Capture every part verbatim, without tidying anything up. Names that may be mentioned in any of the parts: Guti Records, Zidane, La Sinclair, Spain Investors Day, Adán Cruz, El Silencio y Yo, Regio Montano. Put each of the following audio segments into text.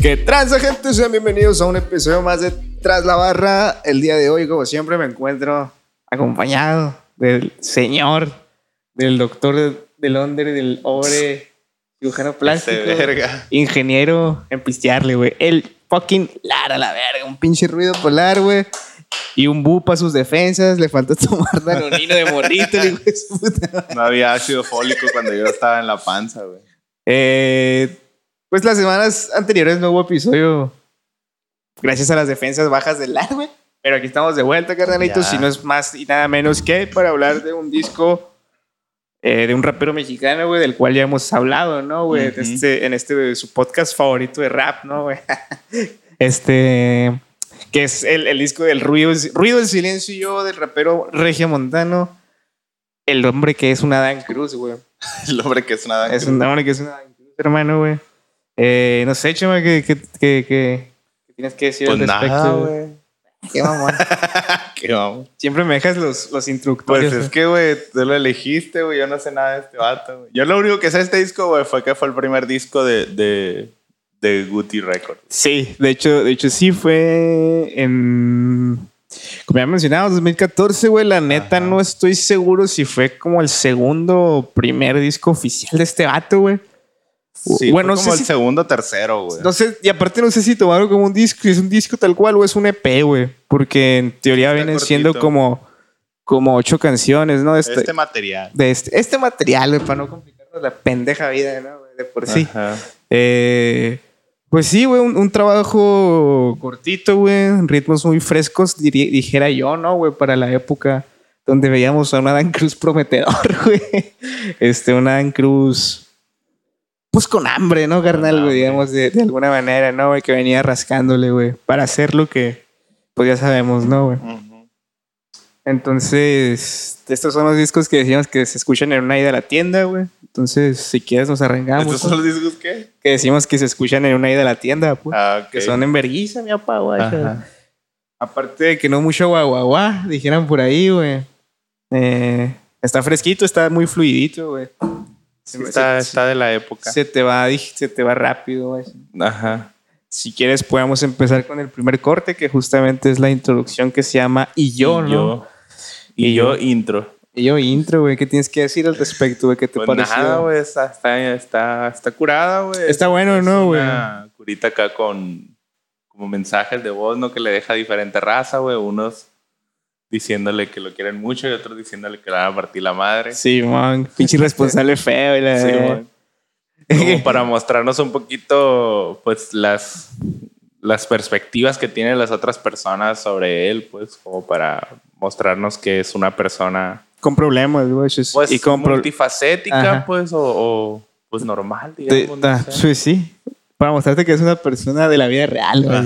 ¿Qué transa, gente? Sean bienvenidos a un episodio más de Tras la Barra. El día de hoy, como siempre, me encuentro acompañado del señor, del doctor de Londres, del obre, cirujano plástico, verga. Ingeniero en pistearle, güey. El fucking Lara, la verga. Un pinche ruido polar, güey. Y un bu para sus defensas. Le faltó tomar danonino de morrito. No había ácido fólico cuando yo estaba en la panza, güey. Eh... Pues las semanas anteriores no hubo episodio gracias a las defensas bajas del lar, güey. Pero aquí estamos de vuelta, carnalitos, si no es más y nada menos que para hablar de un disco eh, de un rapero mexicano, güey, del cual ya hemos hablado, ¿no, güey? Uh-huh. Este, en este, su podcast favorito de rap, ¿no, güey? Este, que es el, el disco del ruido, el, ruido, el silencio y yo, del rapero Regio Montano. El hombre que es un Adán Cruz, güey. El hombre que es un Adán Cruz. Es un hombre que es un Adán Cruz, hermano, güey. Eh, no sé, Chema, ¿qué, qué, qué, qué, qué tienes que decir pues al respecto? Nada, güey. Qué mamón. Qué mamón. Siempre me dejas los, los instructores. Pues es wey. que, güey, tú lo elegiste, güey. Yo no sé nada de este vato, güey. Yo lo único que sé de este disco, güey, fue que fue el primer disco de, de, de Guti Records. Sí, de hecho, de hecho sí fue en... Como ya mencionaba, dos mil catorce, güey. La neta, ajá, no estoy seguro si fue como el segundo o primer disco oficial de este vato, güey. Sí, bueno, no como sé el si, segundo tercero, güey. No sé, y aparte no sé si tomarlo como un disco, si es un disco tal cual o es un E P, güey. Porque en teoría está vienen cortito, siendo como, como ocho canciones, ¿no? De este, este material. De este, este material, güey, para no complicarnos la pendeja vida, ¿no? De por sí. Eh, pues sí, güey, un, un trabajo cortito, güey. Ritmos muy frescos, diri- dijera yo, ¿no, güey? Para la época donde veíamos a un Adán Cruz prometedor, güey. Este, un Adán Cruz... Pues con hambre, ¿no, carnal, güey? Digamos, de, de alguna manera, ¿no, güey? Que venía rascándole, güey, para hacer lo que, pues ya sabemos, ¿no, güey? Uh-huh. Entonces, estos son los discos que decíamos que se escuchan en una ida a la tienda, güey. Entonces, si quieres, nos arrancamos. ¿Estos son los discos qué? Que decimos que se escuchan en una ida a la tienda, pues. Ah, okay. Que son en verguiza, mi papá, güey. Aparte de que no mucho guaguaguá, dijeran por ahí, güey. Eh, está fresquito, está muy fluidito, güey. Sí, está, se, está de la época. Se te va, se te va rápido, güey. Ajá. Si quieres, podemos empezar con el primer corte, que justamente es la introducción que se llama Y Yo, y ¿no? Yo, y, y yo, yo intro. Y yo intro, güey. ¿Qué tienes que decir al respecto, güey? ¿Qué te pues pareció? Nada, güey. Está, está, está, está curada, güey. Está bueno, es ¿no, güey? Una curita acá con como mensajes de voz, ¿no? Que le deja a diferente raza, güey. Unos diciéndole que lo quieren mucho y otros diciéndole que le van a partir la madre. Sí, man. Pinche irresponsable feo. Y la sí, man. Como para mostrarnos un poquito, pues, las, las perspectivas que tienen las otras personas sobre él, pues, como para mostrarnos que es una persona... Con problemas, güey. Pues, y con multifacética, ajá, pues, o, o pues normal, digamos. De, no sé. Sí, sí. Para mostrarte que es una persona de la vida real, güey.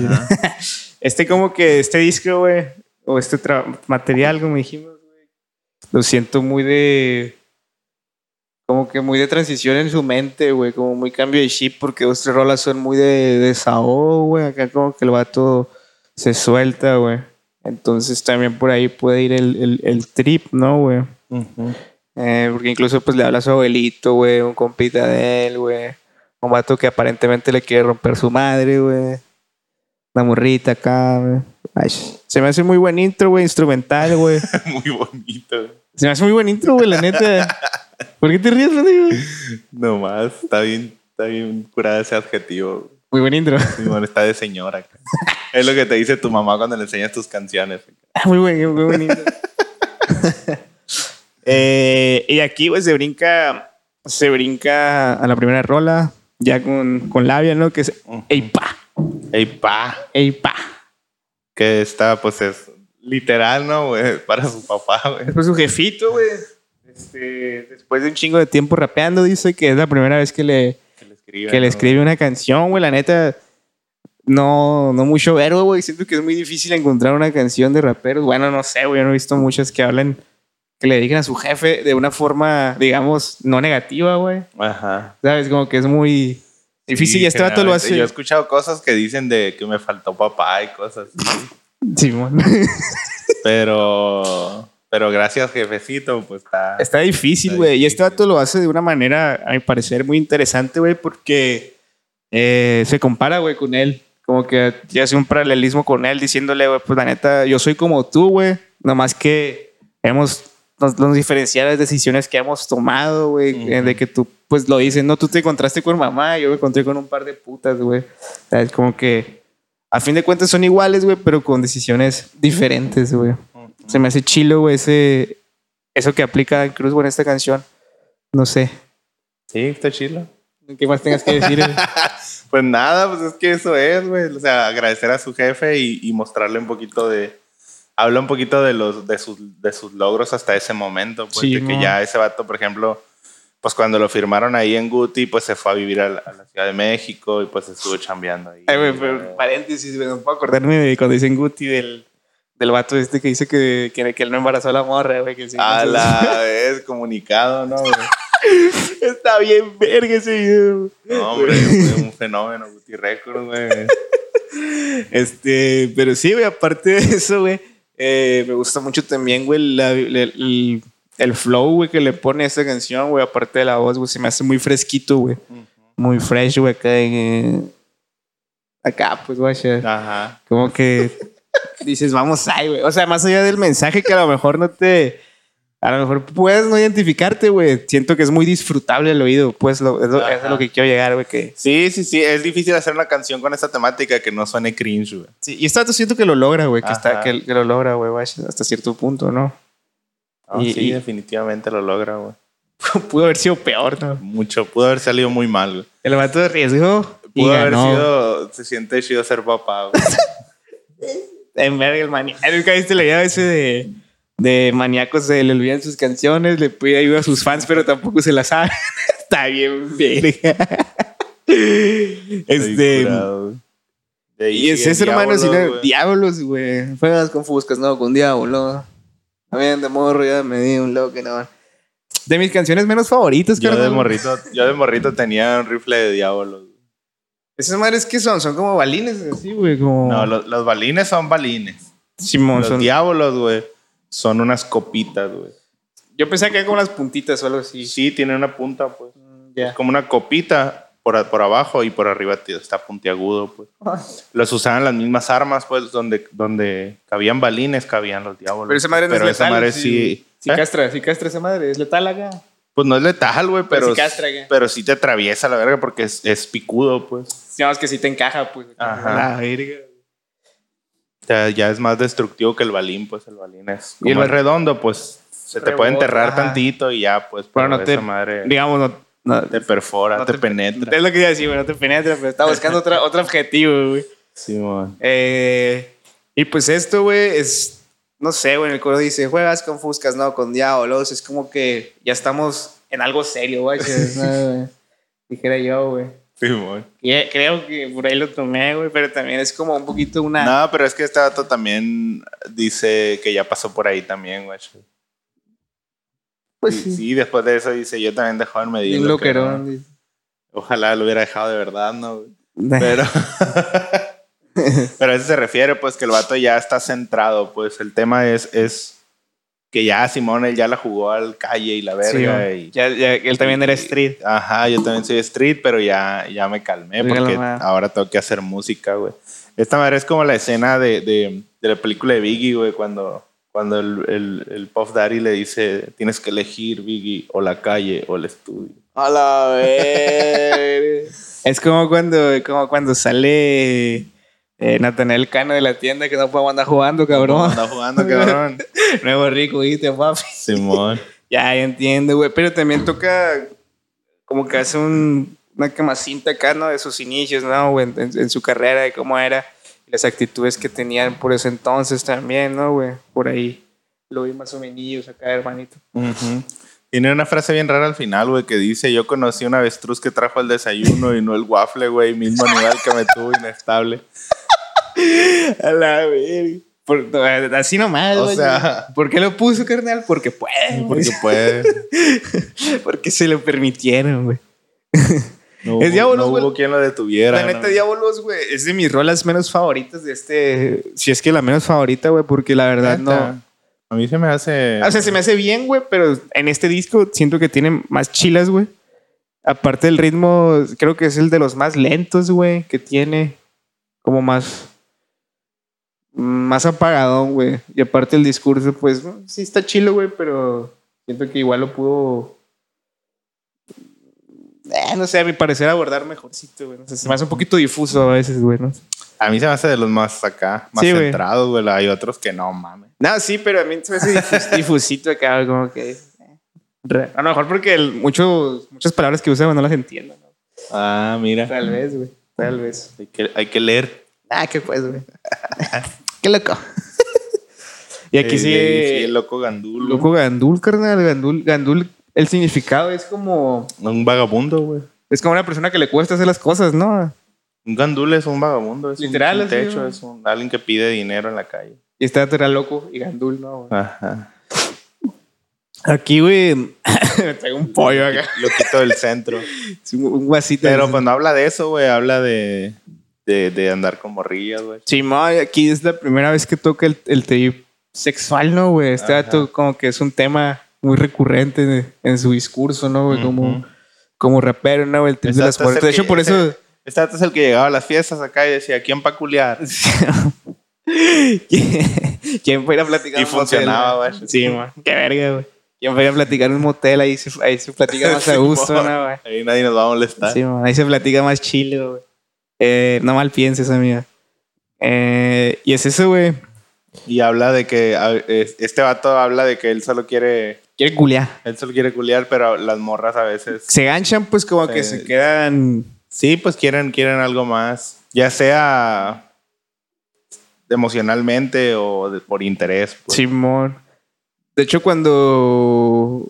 Este como que, este disco, güey... O este tra- material, como dijimos, güey. Lo siento muy de... Como que muy de transición en su mente, güey. Como muy cambio de chip, porque dos, tres rolas son muy de, de desahogo, güey. Acá como que el vato se suelta, güey. Entonces también por ahí puede ir el, el, el trip, ¿no, güey? Uh-huh. Eh, porque incluso pues le habla a su abuelito, güey. Un compita de él, güey. Un vato que aparentemente le quiere romper su madre, güey. Una morrita acá, güey. Ay, se me hace muy buen intro, güey, instrumental, güey. Muy bonito. Se me hace muy buen intro, güey, la neta. ¿Por qué te ríes, güey? No más, está bien, está bien curada ese adjetivo. Muy buen intro. Sí, bueno, está de señora acá. Es lo que te dice tu mamá cuando le enseñas tus canciones. Muy buen, muy buen intro. eh, y aquí, güey, se brinca, se brinca a la primera rola, ya con, con labia, ¿no? Que es Ey pa. Ey pa. Ey pa. Que está, pues, es literal, ¿no, güey? Para su papá, güey. Es pues su jefito, güey. Este, después de un chingo de tiempo rapeando, dice que es la primera vez que le, que le, escribe, que ¿no? le escribe una canción, güey. La neta, no, no mucho verbo, güey. Siento que es muy difícil encontrar una canción de raperos. Bueno, no sé, güey. Yo no he visto muchas que hablen, que le digan a su jefe de una forma, digamos, no negativa, güey. Ajá. ¿Sabes? Como que es muy... difícil, sí, y este vato lo hace. Yo he escuchado cosas que dicen de que me faltó papá y cosas así. Simón. pero, pero gracias, jefecito, pues está... Está difícil, güey. Y este vato lo hace de una manera, a mi parecer, muy interesante, güey, porque eh, se compara, güey, con él. Como que ya hace un paralelismo con él diciéndole, güey, pues la neta, yo soy como tú, güey. Nomás que hemos, nos, nos diferenciar las decisiones que hemos tomado, güey. Uh-huh. De que tú, pues lo dices, no, tú te encontraste con mamá, yo me encontré con un par de putas, güey. O sea, es como que a fin de cuentas son iguales, güey, pero con decisiones diferentes, güey. Uh-huh. Se me hace chilo, güey, ese, eso que aplica Adán Cruz, güey, en esta canción. No sé. Sí, está chilo. ¿Qué más tengas que decir? Pues nada, pues es que eso es, güey. O sea, agradecer a su jefe y, y mostrarle un poquito de... Habla un poquito de, los, de, sus, de sus logros hasta ese momento. Pues, sí, de que ya ese vato, por ejemplo, pues cuando lo firmaron ahí en Guti, pues se fue a vivir a la, a la Ciudad de México y pues estuvo chambeando ahí. Ay, wey, pero, eh, paréntesis, no puedo acordarme de cuando dicen Guti del... Del vato este que dice que, que, que él no embarazó a la morra, güey. Que sí, a no la vez, comunicado, ¿no, güey? Está bien verga ese video. No, hombre, fue un fenómeno, Guti Records, güey. Este, pero sí, güey, aparte de eso, güey, eh, me gusta mucho también, güey, la, la, el, el flow, güey, que le pone a esta canción, güey, aparte de la voz, güey, se me hace muy fresquito, güey. Uh-huh. Muy fresh, güey, acá en... Acá, pues, güey. Ajá. Como que... Dices, vamos ahí, güey. O sea, más allá del mensaje que a lo mejor no te... A lo mejor puedes no identificarte, güey. Siento que es muy disfrutable el oído. Pues lo, es, lo, es a lo que quiero llegar, güey. Que... Sí, sí, sí. Es difícil hacer una canción con esta temática que no suene cringe, güey. Sí, y esto siento que lo logra, güey. Que, está, que, que lo logra, güey. Hasta cierto punto, ¿no? Oh, y, sí, y... definitivamente lo logra, güey. Pudo haber sido peor, ¿no? Mucho. Pudo haber salido muy mal, güey. El vato de riesgo. Pudo haber ganó. sido... Se siente chido ser papá, güey. En verga el maníaco. Nunca viste la idea ese de, de maníacos se le olvidan sus canciones, le pide ayuda a sus fans, pero tampoco se las saben. Está bien, verga. Este. De y ese es hermano, si no. Diablos, güey. Fueras con fuscas, no, con diablo. También de morro, ya me di un loco que no. De mis canciones menos favoritas, yo de morrito, Yo de morrito tenía un rifle de diablos. ¿Esas madres qué son? Son como balines, así, güey. Como... No, los, los balines son balines. Simón, los son... diablos, güey. Son unas copitas, güey. Yo pensaba que eran como unas puntitas o algo así. Sí, tiene una punta, pues. Mm, yeah. Como una copita por, por abajo y por arriba está puntiagudo, pues. Los usaban las mismas armas, pues, donde, donde cabían balines, cabían los diablos. Pero esa madre no pero es letal. Pero esa madre sí. sí... sí ¿Eh? castra, sí castra esa madre. Es letal acá. Pues no es letal, güey, pero, pero, sí castra, pero sí te atraviesa la verga porque es, es picudo, pues. No, es que sí te encaja, pues. Ajá. La verga. O sea, ya es más destructivo que el balín, pues el balín es... Como y el es redondo, pues se rebota, te puede enterrar ajá. tantito y ya, pues. Pero, pero no esa te... madre... Digamos, no... no te perfora, no te, te penetra. Es lo que iba a decir, güey, no te penetra, pero estaba buscando otra, otro objetivo, güey. Sí, man. Eh, y pues esto, güey, es... No sé, güey, en el coro dice, juegas con fuscas, no, con diablos. Es como que ya estamos en algo serio, güey. No, dijera yo, güey. Sí, güey. Creo que por ahí lo tomé, güey, pero también es como un poquito una... No, pero es que este dato también dice que ya pasó por ahí también, güey. Pues y, sí. Sí, después de eso dice, yo también de joven me di un loquerón. Dice. Ojalá lo hubiera dejado de verdad, ¿no? Güey? Pero... Pero a eso se refiere, pues, que el vato ya está centrado, pues, el tema es, es que ya Simón, él ya la jugó al calle y la verga. Sí, y, ya, ya, él también era street. Y, ajá, yo también soy street, pero ya, ya me calmé porque ahora tengo que hacer música, güey. Esta madre es como la escena de, de, de la película de Biggie, güey, cuando, cuando el, el, el Puff Daddy le dice, tienes que elegir, Biggie, o la calle o el estudio. A la vez. Es como cuando, como cuando sale... Eh, Nathaniel Cano de la tienda que no podemos andar jugando, cabrón. No andar jugando, cabrón. Nuevo rico, ¿viste, papi? Simón. Ya, ya entiendo, güey. Pero también toca como que hace un, una camacinta acá, ¿no? De sus inicios, ¿no? Güey, en, en su carrera, de cómo era. Y las actitudes que tenían por ese entonces también, ¿no, güey? Por ahí. Lo vi más o menos acá, hermanito. Uh-huh. Tiene una frase bien rara al final, güey, que dice, yo conocí una avestruz que trajo el desayuno y no el waffle, güey. Mismo animal que me tuvo inestable. A la verga. Por, así nomás, o sea, ¿por qué lo puso, carnal? Porque puede. Porque puede. Porque se lo permitieron, güey. No, es Diabolos, güey. No hubo quien lo detuviera. La neta, no. Diabolos, güey, es de mis rolas menos favoritas de este... Si es que la menos favorita, güey, porque la verdad neta. No... A mí se me hace... O sea, se me hace bien, güey, pero en este disco siento que tiene más chilas, güey. Aparte el ritmo, creo que es el de los más lentos, güey, que tiene. Como más... Más apagadón, güey. Y aparte el discurso, pues, sí está chilo, güey, pero siento que igual lo pudo... Eh, no sé, a mi parecer abordar mejorcito, güey. O sea, se me hace un poquito difuso a veces, güey, ¿no? A mí se me hace de los más acá, más sí, centrados, güey. Hay otros que no, mames. No, sí, pero a mí se me hace difus- difusito acá, como que... A lo mejor porque el, mucho, muchas palabras que usa no las entiendo, ¿no? Ah, mira. Tal vez, güey. Tal vez. Hay que, hay que leer. Ah, qué pues, güey. Qué loco. Y aquí sigue... El loco Gandul. Loco Gandul, carnal. Gandul, Gandul, el significado es como... Un vagabundo, güey. Es como una persona que le cuesta hacer las cosas, ¿no? Un Gandul es un vagabundo. Es literal, un techo, güey. Es un, alguien que pide dinero en la calle. Y está era loco y Gandul, ¿no, güey? Ajá. Aquí, güey, me traigo un pollo acá. Lo quito del centro. Un guasito. Pero pues no habla de eso, güey. Habla de, de, de andar con morrillas, güey. Sí, ma, aquí es la primera vez que toca el, el tema sexual, ¿no, güey? Este dato como que es un tema muy recurrente en, en su discurso, ¿no, güey? Como, uh-huh. como rapero, ¿no, güey? El tema de las puertas. De hecho, por ese, eso... Este dato es el que llegaba a las fiestas acá y decía, ¿quién pa' culiar? ¿Quién fue a platicar? Y funcionaba, güey. Sí, ma. Qué verga, güey. Yo me voy a platicar en un motel, ahí se, ahí se platica más a gusto, ¿no, güey? Ahí nadie nos va a molestar. Sí, man, ahí se platica más chilo, güey. Eh, no mal pienses, amiga. Eh, y es eso, güey. Y habla de que... Este vato habla de que él solo quiere... Quiere culiar. Él solo quiere culiar, pero las morras a veces... Se ganchan, pues, como se, que se quedan... Sí, pues, quieren, quieren algo más. Ya sea... Emocionalmente o de, por interés. Pues. Simón. De hecho, cuando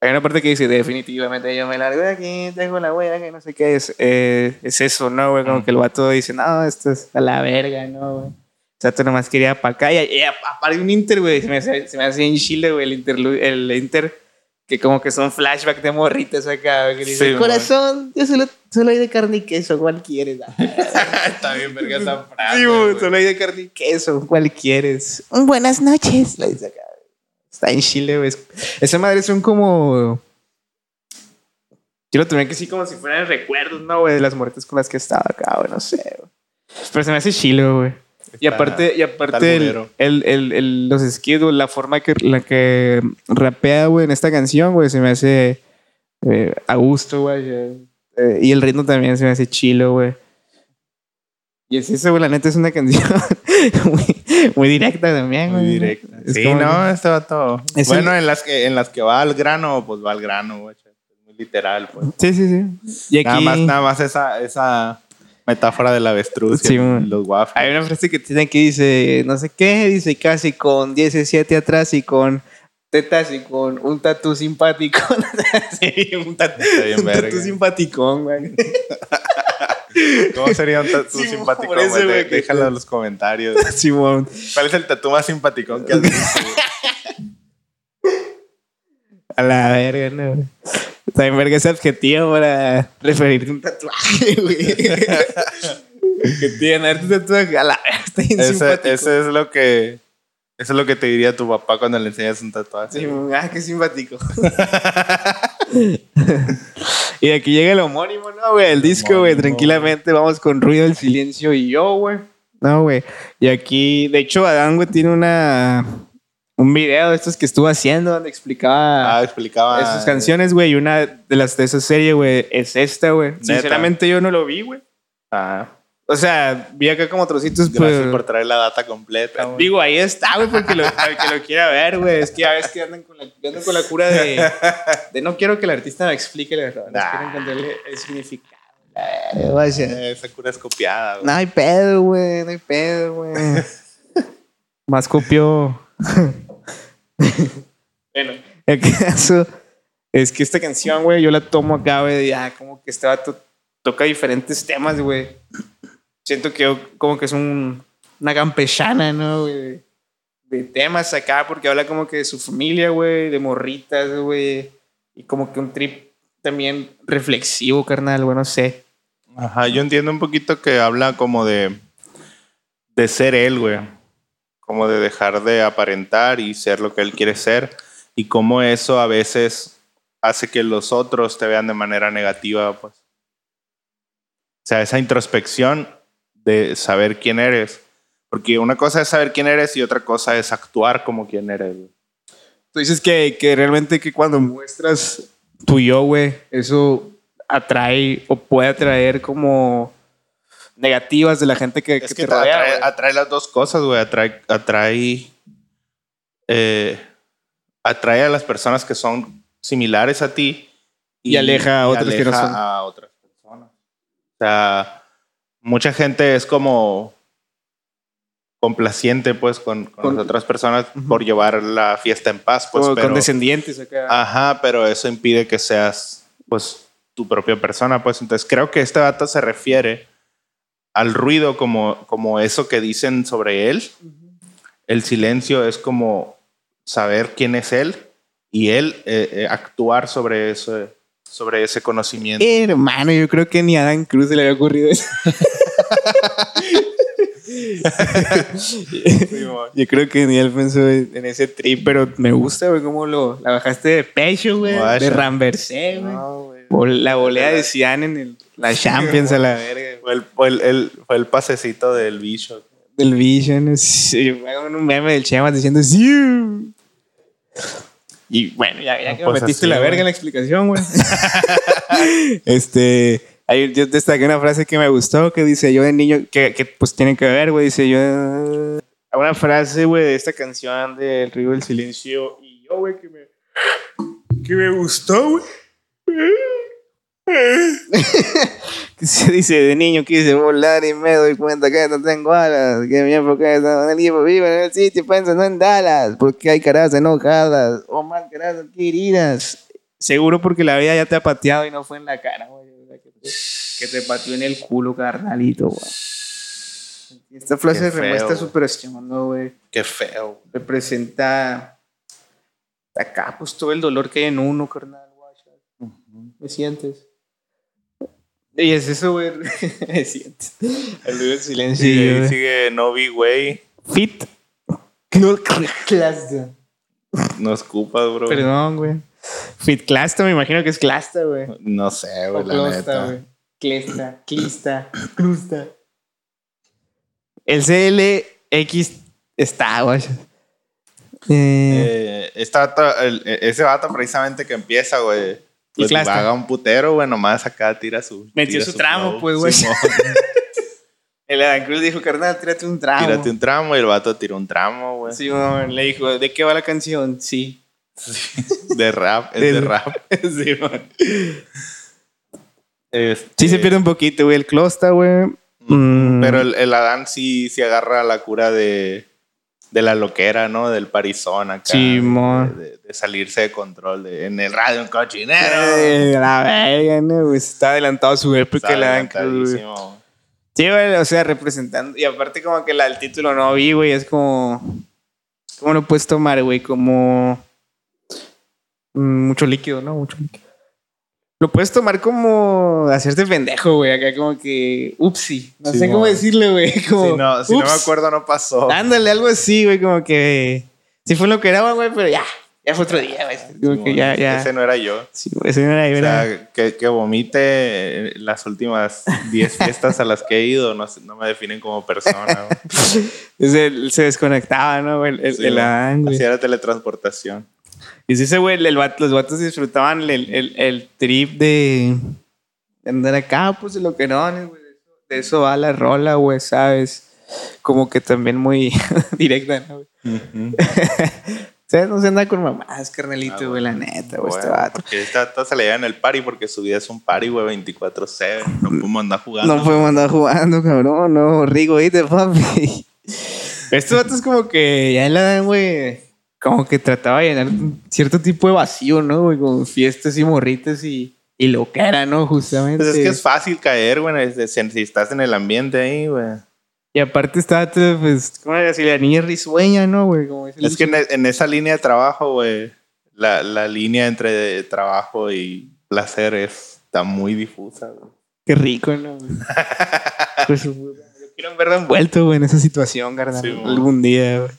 hay una parte que dice, definitivamente yo me largo de aquí, tengo la huella que no sé qué es. Eh, es eso, ¿no, güey? Como que el vato dice, no, esto es a la verga, ¿no, güey? O sea, tú nomás quería para acá. Y, y aparte un inter, güey, se me hace, se me hace en Chile, güey, el inter, el inter, que como que son flashbacks de morritas acá, güey. Que sí, dice, corazón, yo solo, solo hay de carne y queso, ¿cuál quieres? Está bien, verga, esa frase. Sí, güey, solo hay de carne y queso, ¿cuál quieres? Buenas noches, la dice acá. Está en Chile, güey. Esa madre son como... Yo lo tomé que sí, como si fueran recuerdos, ¿no, güey? De las muertes con las que he estado acá, güey. No sé, güey. Pero se me hace chilo, güey. Y aparte, y aparte el, el, el, el, los esquidos, la forma que la que rapea, güey, en esta canción, güey, se me hace eh, a gusto, güey. Eh, y el ritmo también se me hace chilo, güey. Y es eso, güey. La neta es una canción muy... Muy directa también, güey. Muy directa. Es sí, como... no, esto va todo. Es bueno, el... en, las que, en las que va al grano, pues va al grano, güey. Es muy literal, pues. Sí, sí, sí. Y nada, aquí... más, nada más esa, esa metáfora del avestruz, sí, los waffles. Hay una frase que tiene que dice, no sé qué, dice casi con diecisiete atrás y con tetas y con un tatú simpático. Sí, un tatú, un tatú simpaticón, güey. ¿Cómo sería un tatú sí, simpático? Por eso, güey, déjalo que... en los comentarios. Sí, ¿cuál es el tatú más simpaticón que has visto? A la verga, no, güey. También verga ese adjetivo para referirte a un tatuaje, güey. Que tiene un tatuaje. A la verga, está bien simpático. Eso es lo que... Eso es lo que te diría tu papá cuando le enseñas un tatuaje. Sí, ah, qué simpático. Y aquí llega el homónimo, ¿no, güey? El disco, güey, tranquilamente. Vamos con Ruido, El Silencio y Yo, güey. No, güey. Y aquí, de hecho, Adán, güey, tiene una... Un video de estos que estuvo haciendo donde explicaba... Ah, explicaba... Estas canciones, güey. Y una de las de esa serie, güey, es esta, güey. Sinceramente, yo no lo vi, güey. Ah, o sea, vi acá como trocitos. Gracias pero... por traer la data completa. Güey. Digo, ahí está, güey, porque lo, que lo quiera ver, güey. Es que a veces que andan con la, andan con la cura de, de... No quiero que el artista me explique la verdad. Nah. Quiero entenderle el significado. Nah, vaya. Esa cura es copiada, güey. No hay pedo, güey. No hay pedo, güey. Más copió. Bueno, el caso es que esta canción, güey, yo la tomo acá, güey. Ya, ah, como que este vato toca diferentes temas, güey. Siento que yo, como que es un, una campechana, ¿no, güey? De temas acá, porque habla como que de su familia, güey, de morritas, güey. Y como que un trip también reflexivo, carnal, güey, no sé. Ajá, yo entiendo un poquito que habla como de, de ser él, güey. Como de dejar de aparentar y ser lo que él quiere ser. Y cómo eso a veces hace que los otros te vean de manera negativa, pues. O sea, esa introspección de saber quién eres. Porque una cosa es saber quién eres y otra cosa es actuar como quién eres. Tú dices que, que realmente que cuando muestras tu yo, güey, eso atrae o puede atraer como negativas de la gente que, es que, que te rodea. Atrae, atrae las dos cosas, güey. Atrae, atrae, eh, atrae a las personas que son similares a ti y, y aleja a otras, y aleja que no son. A otras personas. O sea, mucha gente es como complaciente, pues, con, con, con las otras personas, uh-huh, por llevar la fiesta en paz, pues. Pero, condescendientes acá. Ajá, pero eso impide que seas, pues, tu propia persona, pues. Entonces creo que este vato se refiere al ruido como, como eso que dicen sobre él. Uh-huh. El silencio es como saber quién es él y él eh, eh, actuar sobre eso, sobre ese conocimiento. Eh, hermano, yo creo que ni a Adán Cruz se le había ocurrido eso. Yo creo que ni él pensó en ese trip, pero me gusta, güey, cómo lo la bajaste de pecho, güey, de ramversé, güey. No, la volea de Zidane en el, la Champions, a la verga. Fue el, fue el, el, fue el pasecito del bicho. Del bicho, un meme del Chema diciendo ¡siu! Y bueno, ya, ya que pues me metiste así, la verga, güey, en la explicación, güey. este... Ahí yo destaqué una frase que me gustó, que dice, yo de niño, que, que pues tiene que ver, güey, dice yo... Una frase, güey, de esta canción del Río del Silencio y yo, güey, que me... Que me gustó, güey. Que se dice, de niño quise volar y me doy cuenta que no tengo alas. Que mi época está en el vivo en el sitio, pensando en Dallas. Porque hay caras enojadas o más caras adquiridas. Seguro porque la vida ya te ha pateado y no fue en la cara, güey. Que te pateó en el culo, carnalito, güey. Esta frase remuestra superestimando, güey. Qué feo. Representa acá, pues, todo el dolor que hay en uno, carnal, güey. ¿Me sientes? Y es eso, güey. Me sientes. El ruido del silencio. Y ahí sigue No Be Way. Fit. No, clasta. No escupas, bro. Perdón, güey. Fitclasta, me imagino que es clasta, güey. No sé, güey, la closta, neta. Wey. Clesta, clista, clusta. El C L X está, güey. Eh, eh, ese vato precisamente que empieza, güey. Pues vaga un putero, güey, nomás acá tira su... Metió tira su, su tramo, flow, pues, güey. El Adán Cruz dijo, carnal, tírate un tramo. Tírate un tramo y el vato tiró un tramo, güey. Sí, güey, le dijo, ¿de qué va la canción? Sí. Sí, de rap, es de, de rap. Sí, man. Este, sí, se pierde un poquito, güey, el closta, güey. Mm. Pero el, el Adán sí se sí agarra la cura de, de la loquera, ¿no? Del parizón acá. Sí, de, de, de salirse de control. De, en el radio, un cochinero. Sí, la verga, ¿no? Está adelantado a su época, el Adán Cruz. Sí, güey, o sea, representando. Y aparte, como que la, el título No Vi, güey, es como. ¿Cómo lo puedes tomar, güey? Como. Mucho líquido, ¿no? Mucho líquido. Lo puedes tomar como hacerte pendejo, güey. Acá como que... Upsi. No sí, sé cómo decirle, güey. Como, si no, si no me acuerdo, no pasó. Ándale, algo así, güey. Como que... Sí fue lo que era, güey, pero ya. Ya fue otro día, güey. Como sí, que bueno, ya, ya. Ese no era yo. Sí, ese no era yo. O sea, era... Que, que vomite las últimas diez fiestas a las que he ido. No, no me definen como persona, güey. Se, se desconectaba, ¿no? El, el, sí, el Adán, güey. Así era teletransportación. Y ese güey, el, el, los vatos disfrutaban el, el, el trip de, de andar acá, pues, de lo que no, güey. De eso va la rola, güey, ¿sabes? Como que también muy directa, ¿no, güey? Uh-huh. ¿Sabes? No se anda con mamás, carnelito, güey, ah, bueno, la neta, güey, bueno, este vato. Porque esta, esta se le lleva en el party porque su vida es un party, güey, veinticuatro siete. No podemos andar jugando. No podemos andar jugando, cabrón, no. Rigo, ¿viste, papi? Estos vatos como que ya la dan, güey... Como que trataba de llenar cierto tipo de vacío, ¿no, güey? Con fiestas y morritas y, y lo que era, ¿no? Justamente. Pues es que es fácil caer, güey, si estás en el ambiente ahí, güey. Y aparte está, pues, como si la niña risueña, ¿no, güey? Como es es que en, en esa línea de trabajo, güey, la, la línea entre trabajo y placer es, está muy difusa, güey. Qué rico, ¿no, güey? Pues, güey, yo quiero verlo envuelto, güey, en esa situación, carnal. Sí, algún día, güey.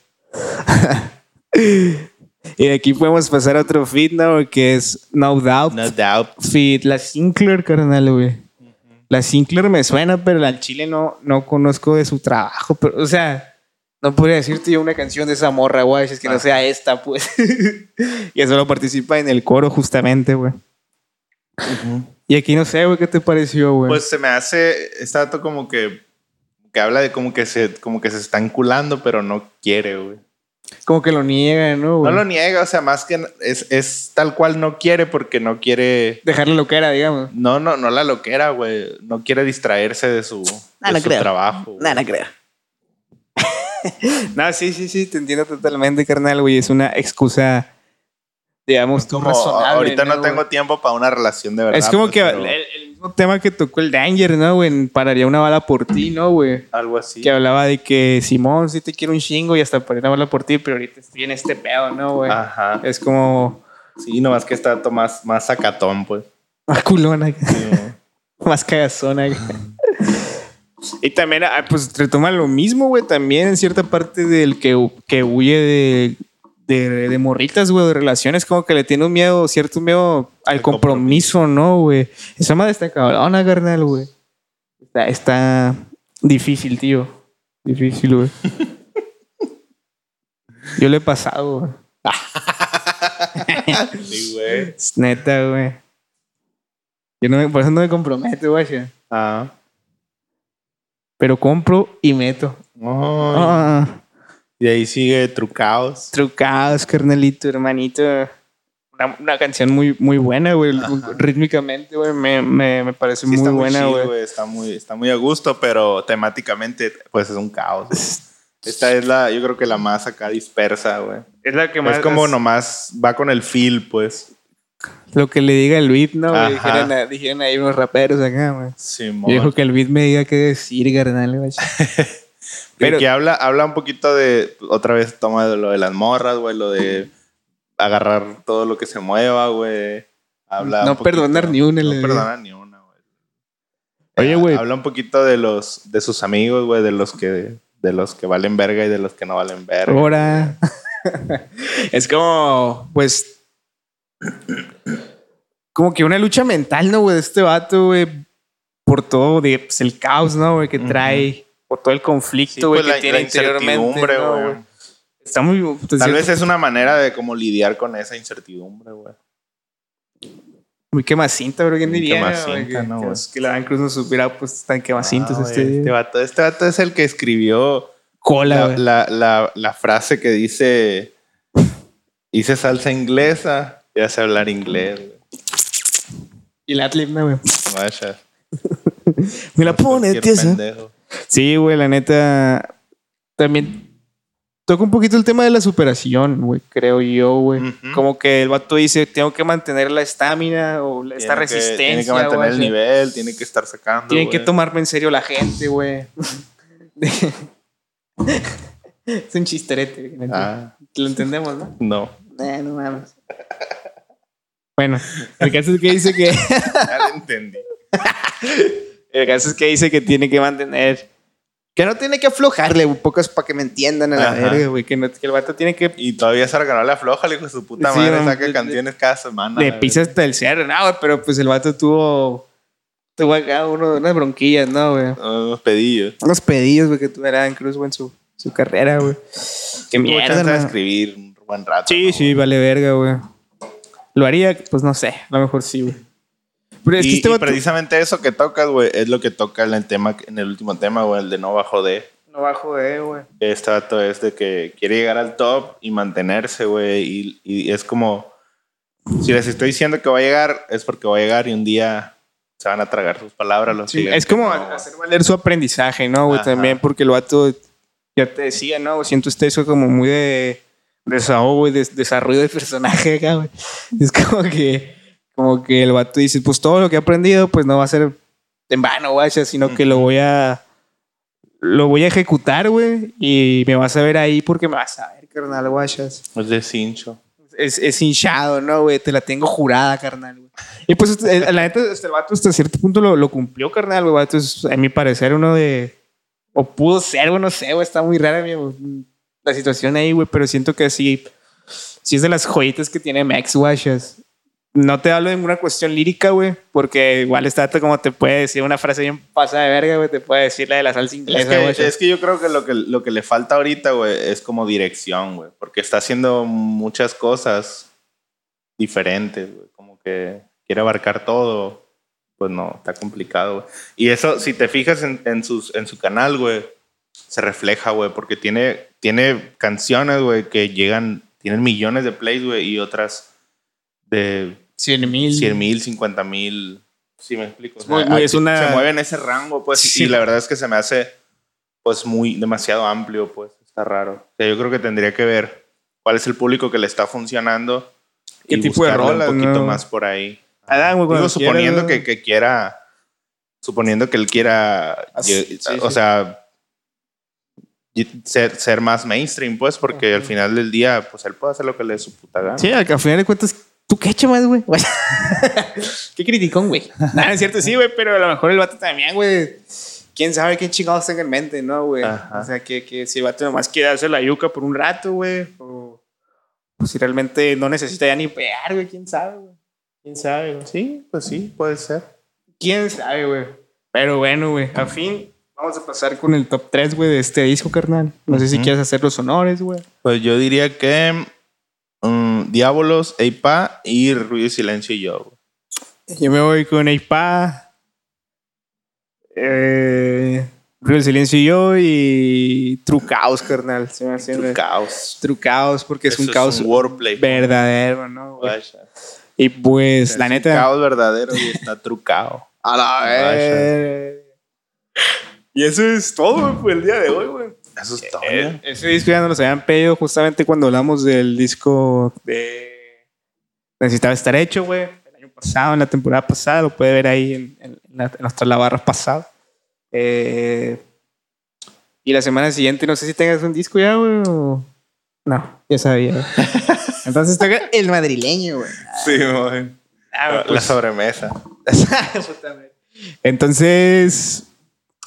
Y de aquí podemos pasar a otro feed, ¿no? Que es No Doubt. No Doubt. Feed La Sinclair, carnal, güey. Uh-huh. La Sinclair me suena, pero al chile no, no conozco de su trabajo. Pero, o sea, no podría decirte yo una canción de esa morra, güey. Si es que ah. no sea esta, pues. Y eso lo participa en el coro, justamente, güey. Uh-huh. Y aquí no sé, güey, ¿qué te pareció, güey? Pues se me hace... Este dato como que... Que habla de como que se, como que se están culando, pero no quiere, güey. Como que lo niega, ¿no, güey? No lo niega, o sea, más que es, es tal cual no quiere porque no quiere... Dejar la loquera, digamos. No, no, no la loquera, güey. No quiere distraerse de su, no, de no su creo. trabajo. No, no creo. No, sí, sí, sí, te entiendo totalmente, carnal, güey. Es una excusa, digamos, como razonable. Ahorita no, no tengo tiempo para una relación de verdad. Es como pues, que pero... el, el mismo tema que tocó el Danger, ¿no, güey? Pararía una bala por ti, ¿no, güey? Algo así. Que hablaba de que, Simón, sí te quiero un chingo y hasta pararía una bala por ti, pero ahorita estoy en este pedo, ¿no, güey? Ajá. Es como... Sí, nomás que está más, más sacatón, pues. Más culona. Sí, más cagazona. Y también, pues, retoma lo mismo, güey, también en cierta parte del que, que huye de... De, de morritas, güey, de relaciones, como que le tiene un miedo, cierto miedo al compromiso, compromiso, ¿no, güey? Esa madre está cabrona, carnal, güey. Está, está difícil, tío. Difícil, güey. Yo le he pasado, güey. Sí, güey. Es neta, güey. Yo no me, por eso no me comprometo, güey. Ah. Pero compro y meto. Oh. Ah. Y ahí sigue Trucados. Trucados, carnalito, hermanito. Una, una canción muy, muy buena, güey. Ajá. Rítmicamente, güey. Me, me, me parece sí, muy buena, güey. Está muy, está muy a gusto, pero temáticamente, pues es un caos. Esta es la, yo creo que la más acá dispersa, güey. Es la que más. Es como las... nomás va con el feel, pues. Lo que le diga el beat, ¿no? Dijeron, dijeron ahí unos raperos acá, güey. Sí, yo dijo que el beat me diga qué decir, carnal, güey. Pero que habla, habla un poquito de, otra vez toma lo de las morras, güey, lo de agarrar todo lo que se mueva, güey. Habla no perdonar ni una. No le perdonar ni una, güey. Oye, güey. Habla un poquito de los, de sus amigos, güey, de los que, de los que valen verga y de los que no valen verga. Ahora. Es como, pues, como que una lucha mental, ¿no, güey? De este vato, güey, por todo, de, pues, el caos, ¿no, güey? Que uh-huh. trae... O todo el conflicto, güey, sí, pues, que tiene interiormente. ¿No, está muy, pues, tal vez es una manera de como lidiar con esa incertidumbre, güey. Muy quemacinta, pero ¿quién muy diría? Quemacinta, ¿no, güey? Que la Adán Cruz no supiera, pues, tan quemacintos. Ah, este, güey, este, vato, este vato es el que escribió Cola, la, la, la, la frase que dice: hice salsa inglesa, ya sé hablar inglés. Güey. Y la atlip, ¿no, güey? Vaya. Me la pone, tío. Sí, güey, la neta. También toca un poquito el tema de la superación, güey, creo yo, güey. Uh-huh. Como que el vato dice, tengo que mantener la estamina o tiene esta que, resistencia. Tiene que mantener, güey, el nivel, tiene que estar sacando. Tiene que tomarme en serio la gente, güey. Es un chisterete. Ah. Lo entendemos, ¿no? No. Eh, no mames. Bueno, el caso es que dice que... Ya lo entendí. El caso es que dice que tiene que mantener, que no tiene que aflojarle, güey, pocas para que me entiendan a la verga, güey, que, no, que el vato tiene que... Y todavía se no le afloja, le dijo su puta sí, madre, no, saca de, canciones cada semana. Le pisa hasta el cierre, no, güey, pero pues el vato tuvo, tuvo acá uno, unas bronquillas, ¿no, güey? Unos pedillos. Unos pedillos, güey, que tuvo Adán Cruz, güey, en su, su carrera, güey. Qué mierda, de escribir un buen rato. Sí, ¿no, sí, güey? Vale verga, güey. Lo haría, pues no sé, a lo mejor sí, güey. Pero es y, que este y precisamente eso que tocas, güey, es lo que toca en el tema, en el último tema, güey, el de no bajo de. No bajo de, güey. Este dato es de que quiere llegar al top y mantenerse, güey, y, y es como, si les estoy diciendo que va a llegar, es porque va a llegar y un día se van a tragar sus palabras. Los sí, es como no, hacer valer su aprendizaje, ¿no, güey? También porque el vato, ya te decía, ¿no? Siento este eso como muy de desahogo, güey, de desarrollo de personaje acá, güey. Es como que... Como que el vato dice, pues todo lo que he aprendido, pues no va a ser en vano, güey, sino que lo voy a... Lo voy a ejecutar, güey, y me vas a ver ahí porque me vas a ver, carnal, güey. Es de cincho. Es, es hinchado, ¿no, güey? Te la tengo jurada, carnal, güey. Y pues, la neta, el vato hasta cierto punto lo, lo cumplió, carnal, güey. Vato es, a mi parecer, uno de... O pudo ser, güey, no sé, güey. Está muy rara mi, la situación ahí, güey, pero siento que sí... sí es de las joyitas que tiene Mex Washes. No te hablo de ninguna cuestión lírica, güey, porque igual está como te puede decir una frase bien pasada de verga, güey, te puede decir la de la salsa inglesa, güey. Es, que, es que yo creo que lo que, lo que le falta ahorita, güey, es como dirección, güey, porque está haciendo muchas cosas diferentes, güey, como que quiere abarcar todo, pues no, está complicado, güey. Y eso, si te fijas en, en, sus, en su canal, güey, se refleja, güey, porque tiene, tiene canciones, güey, que llegan, tienen millones de plays, güey, y otras de cien mil, cincuenta mil, si me explico. Es muy, o sea, muy, es una... Se mueve en ese rango, pues, sí. Y la verdad es que se me hace, pues, muy demasiado amplio, pues, está raro. O sea, yo creo que tendría que ver cuál es el público que le está funcionando. ¿Qué y tipo de rola? Un poquito no. más por ahí. Adán, güey, Digo, suponiendo quiera... Que, que quiera, suponiendo que él quiera, Así, yo, sí, o sí. sea, ser, ser más mainstream, pues, porque Ajá. al final del día, pues, él puede hacer lo que le dé su puta gana. Sí, al final de cuentas... ¿Tú qué chamas, güey? Qué criticón, güey. Nada, es cierto, sí, güey, pero a lo mejor el vato también, güey. Quién sabe qué chingados tenga en mente, ¿no, güey? O sea, que, que si el vato nomás quiere darse la yuca por un rato, güey, o, o si realmente no necesita ya ni pegar, güey, quién sabe, güey. Quién sabe, güey. Sí, pues sí, puede ser. Quién sabe, güey. Pero bueno, güey, a fin, vamos a pasar con el top tres, güey, de este disco, carnal. No uh-huh. sé si quieres hacer los honores, güey. Pues yo diría que. Um, Diabolos, Eipa y Ruido, Silencio y Yo. Güey. Yo me voy con Eipa, eh, Ruido, Silencio y Yo y True Chaos, carnal. Se me hace True Chaos. True Chaos, porque Eso es un caos verdadero, ¿no? Güey? Y pues, es la neta. Es un caos verdadero y está trucado. A la vez. Y eso es todo, güey, por el día de hoy, güey. Eso es todo. Eh, ese disco ya no nos habían pedido justamente cuando hablamos del disco de Necesitaba Estar Hecho, güey. El año pasado, en la temporada pasada, lo puede ver ahí en, en, en, la, en las tralabarras pasadas. Eh, y la semana siguiente, no sé si tengas un disco ya, güey. O... No, ya sabía. Wey. Entonces toca el madrileño, güey. Sí, güey. Ah, pues, la sobremesa. Entonces...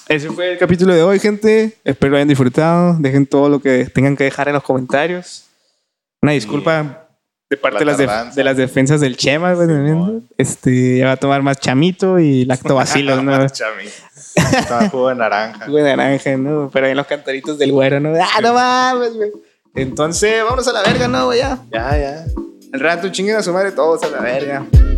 Ese fue el capítulo de hoy, gente. Espero lo hayan disfrutado. Dejen todo lo que tengan que dejar en los comentarios. Una disculpa yeah. de parte la de, las def- de las defensas del Chema. Bueno, este, ya va a tomar más chamito y lactobacilos, ¿no? Más chamito. Toma jugo de naranja. Jugo de naranja, ¿no? Pero en los cantaritos del güero, ¿no? ¡Ah, no mames, güey! Entonces, vámonos a la verga, ¿no, güey? Ya, ya. ya. El rato chinguen a su madre todos a la verga.